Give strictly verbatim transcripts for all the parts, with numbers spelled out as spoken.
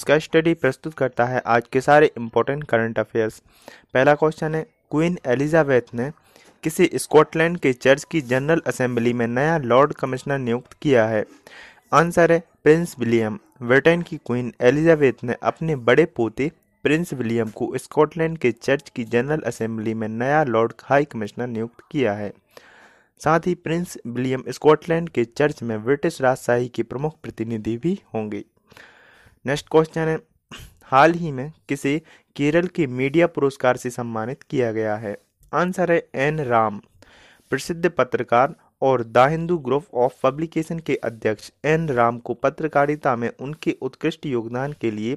इसका स्टडी प्रस्तुत करता है आज के सारे इम्पोर्टेंट करंट अफेयर्स। पहला क्वेश्चन है, क्वीन एलिजाबेथ ने किसी स्कॉटलैंड के चर्च की जनरल असेंबली में नया लॉर्ड कमिश्नर नियुक्त किया है। आंसर है प्रिंस विलियम। ब्रिटेन की क्वीन एलिजाबेथ ने अपने बड़े पोते प्रिंस विलियम को स्कॉटलैंड के चर्च की जनरल असेंबली में नया लॉर्ड हाई कमिश्नर नियुक्त किया है। साथ ही प्रिंस विलियम स्कॉटलैंड के चर्च में ब्रिटिश राजशाही के प्रमुख प्रतिनिधि भी होंगे। नेक्स्ट क्वेश्चन है, हाल ही में किसे केरल के मीडिया पुरस्कार से सम्मानित किया गया है। आंसर है एन राम। प्रसिद्ध पत्रकार और the Hindu group of publication के अध्यक्ष एन राम को पत्रकारिता में उनके उत्कृष्ट योगदान के लिए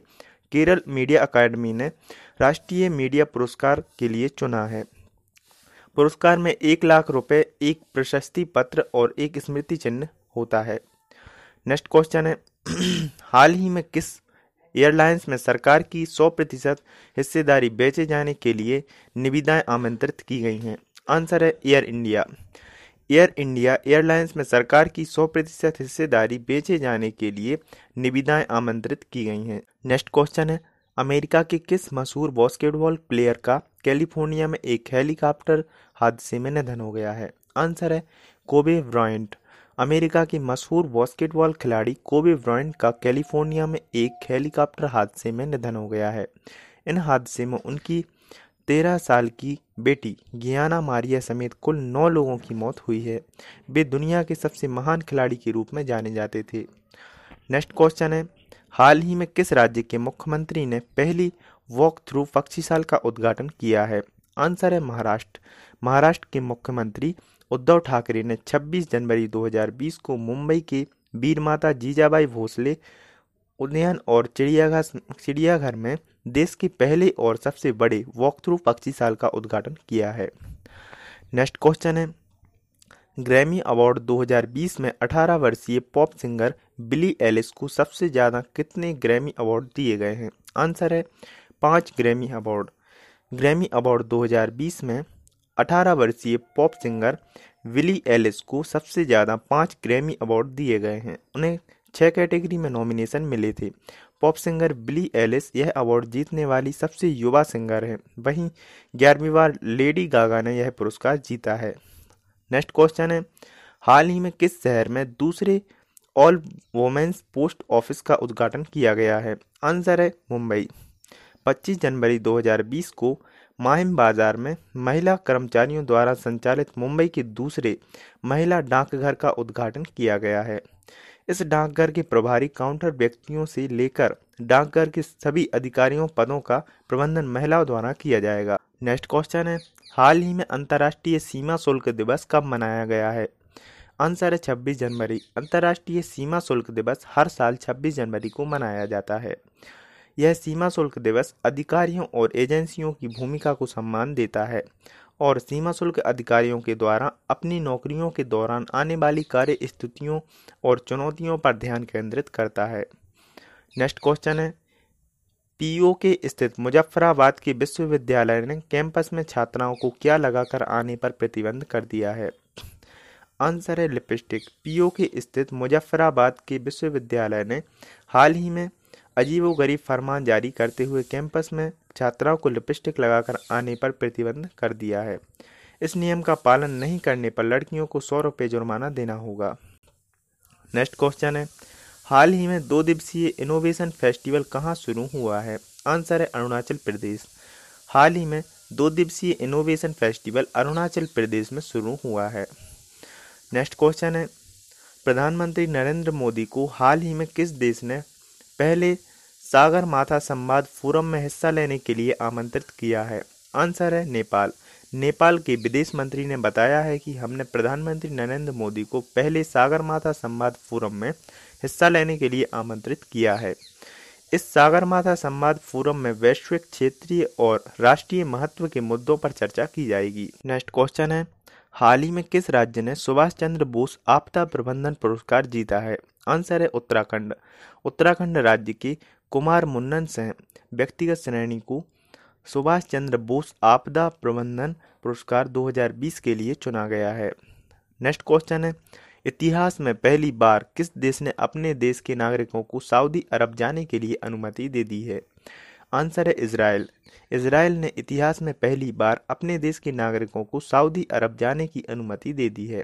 केरल मीडिया अकादमी ने राष्ट्रीय मीडिया पुरस्कार के लिए चुना है। पुरस्कार में एक लाख रुपए, एक प्रशस्ति पत्र और एक स्मृति चिन्ह होता है। नेक्स्ट क्वेश्चन है, हाल ही में किस एयरलाइंस में सरकार की सौ प्रतिशत हिस्सेदारी बेचे जाने के लिए निविदाएं आमंत्रित की गई हैं। आंसर है Air India. Air India airlines में सरकार की सौ प्रतिशत हिस्सेदारी बेचे जाने के लिए निविदाएं आमंत्रित की गई हैं। नेक्स्ट क्वेश्चन है, अमेरिका के किस मशहूर बास्केटबॉल प्लेयर का कैलिफोर्निया में एक हेलीकॉप्टर हादसे में निधन हो गया है। आंसर है कोबे ब्रायंट। अमेरिका के मशहूर बास्केटबॉल खिलाड़ी कोबे ब्रायंट का कैलिफोर्निया में एक हेलीकॉप्टर हादसे में निधन हो गया है। इन हादसे में उनकी तेरह साल की बेटी गियाना मारिया समेत कुल नौ लोगों की मौत हुई है। वे दुनिया के सबसे महान खिलाड़ी के रूप में जाने जाते थे। नेक्स्ट क्वेश्चन है, हाल ही में किस राज्य के मुख्यमंत्री ने पहली वॉक थ्रू पक्षीशाला का उद्घाटन किया है। आंसर है महाराष्ट्र। महाराष्ट्र के मुख्यमंत्री उद्धव ठाकरे ने छब्बीस जनवरी दो हज़ार बीस को मुंबई के वीर माता जीजाबाई भोसले उद्यान और चिड़ियाघर चिड़ियाघर में देश के पहले और सबसे बड़े वॉक थ्रू पक्षीशाला का उद्घाटन किया है। नेक्स्ट क्वेश्चन है, ग्रैमी अवार्ड दो हज़ार बीस में अठारह वर्षीय पॉप सिंगर बिली एलिश को सबसे ज़्यादा कितने ग्रैमी अवार्ड दिए गए हैं। आंसर है पाँच ग्रैमी अवार्ड। ग्रैमी अवार्ड दो हज़ार बीस में अठारह वर्षीय पॉप सिंगर बिली एलिश को सबसे ज़्यादा पाँच ग्रैमी अवार्ड दिए गए हैं। उन्हें छह कैटेगरी में नॉमिनेशन मिले थे। पॉप सिंगर बिली एलिश यह अवार्ड जीतने वाली सबसे युवा सिंगर है। वहीं ग्यारहवीं बार लेडी गागा ने यह पुरस्कार जीता है। नेक्स्ट क्वेश्चन है, हाल ही में किस शहर में दूसरे ऑल वोमेन्स पोस्ट ऑफिस का उद्घाटन किया गया है। आंसर है मुंबई। पच्चीस जनवरी दो हज़ार बीस को माहिम बाजार में महिला कर्मचारियों द्वारा संचालित मुंबई के दूसरे महिला डाकघर का उद्घाटन किया गया है। इस डाकघर के प्रभारी काउंटर व्यक्तियों से लेकर डाकघर के सभी अधिकारियों पदों का प्रबंधन महिलाओं द्वारा किया जाएगा। नेक्स्ट क्वेश्चन है, हाल ही में अंतर्राष्ट्रीय सीमा शुल्क दिवस कब मनाया गया है। आंसर है छब्बीस जनवरी। अंतर्राष्ट्रीय सीमा शुल्क दिवस हर साल छब्बीस जनवरी को मनाया जाता है। यह सीमा शुल्क दिवस अधिकारियों और एजेंसियों की भूमिका को सम्मान देता है और सीमा शुल्क अधिकारियों के द्वारा अपनी नौकरियों के दौरान आने वाली कार्य स्थितियों और चुनौतियों पर ध्यान केंद्रित करता है। नेक्स्ट क्वेश्चन है, पीओके स्थित मुजफ्फराबाद के विश्वविद्यालय ने कैंपस में छात्राओं को क्या लगाकर आने पर प्रतिबंध कर दिया है। आंसर है लिपस्टिक। पीओके स्थित मुजफ्फराबाद के विश्वविद्यालय ने हाल ही में अजीबोगरीब फरमान जारी करते हुए कैंपस में छात्राओं को लिपस्टिक लगाकर आने पर प्रतिबंध कर दिया है। इस नियम का पालन नहीं करने पर लड़कियों को सौ रुपये जुर्माना देना होगा। नेक्स्ट क्वेश्चन है, हाल ही में दो दिवसीय इनोवेशन फेस्टिवल कहाँ शुरू हुआ है। आंसर है अरुणाचल प्रदेश। हाल ही में दो दिवसीय इनोवेशन फेस्टिवल अरुणाचल प्रदेश में शुरू हुआ है। नेक्स्ट क्वेश्चन है, प्रधानमंत्री नरेंद्र मोदी को हाल ही में किस देश ने पहले सागरमाथा संवाद फोरम में हिस्सा लेने के लिए आमंत्रित किया है। आंसर है नेपाल। नेपाल के विदेश मंत्री ने बताया है कि हमने प्रधानमंत्री नरेंद्र मोदी को पहले सागरमाथा संवाद फोरम में हिस्सा लेने के लिए आमंत्रित किया है। इस सागरमाथा संवाद फोरम में वैश्विक, क्षेत्रीय और राष्ट्रीय महत्व के मुद्दों पर चर्चा की जाएगी। नेक्स्ट क्वेश्चन है, हाल ही में किस राज्य ने सुभाष चंद्र बोस आपदा प्रबंधन पुरस्कार जीता है। आंसर है उत्तराखंड। उत्तराखंड राज्य के कुमार मुन्नन सिंह व्यक्तिगत श्रेणी को सुभाष चंद्र बोस आपदा प्रबंधन पुरस्कार दो हज़ार बीस के लिए चुना गया है। नेक्स्ट क्वेश्चन है, इतिहास में पहली बार किस देश ने अपने देश के नागरिकों को सऊदी अरब जाने के लिए अनुमति दे दी है? आंसर है इसराइल। इसराइल ने इतिहास में पहली बार अपने देश के नागरिकों को सऊदी अरब जाने की अनुमति दे दी है।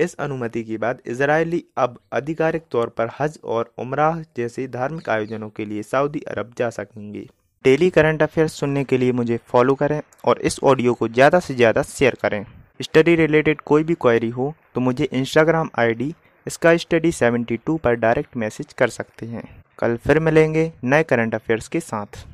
इस अनुमति के बाद इसराइली अब आधिकारिक तौर पर हज और उमराह जैसे धार्मिक आयोजनों के लिए सऊदी अरब जा सकेंगे। डेली करंट अफेयर्स सुनने के लिए मुझे फॉलो करें और इस ऑडियो को ज़्यादा से ज़्यादा शेयर करें। स्टडी रिलेटेड कोई भी क्वेरी हो तो मुझे इंस्टाग्राम आईडी इसका स्टडी सेवेंटी टू पर डायरेक्ट मैसेज कर सकते हैं। कल फिर मिलेंगे नए करंट अफेयर्स के साथ।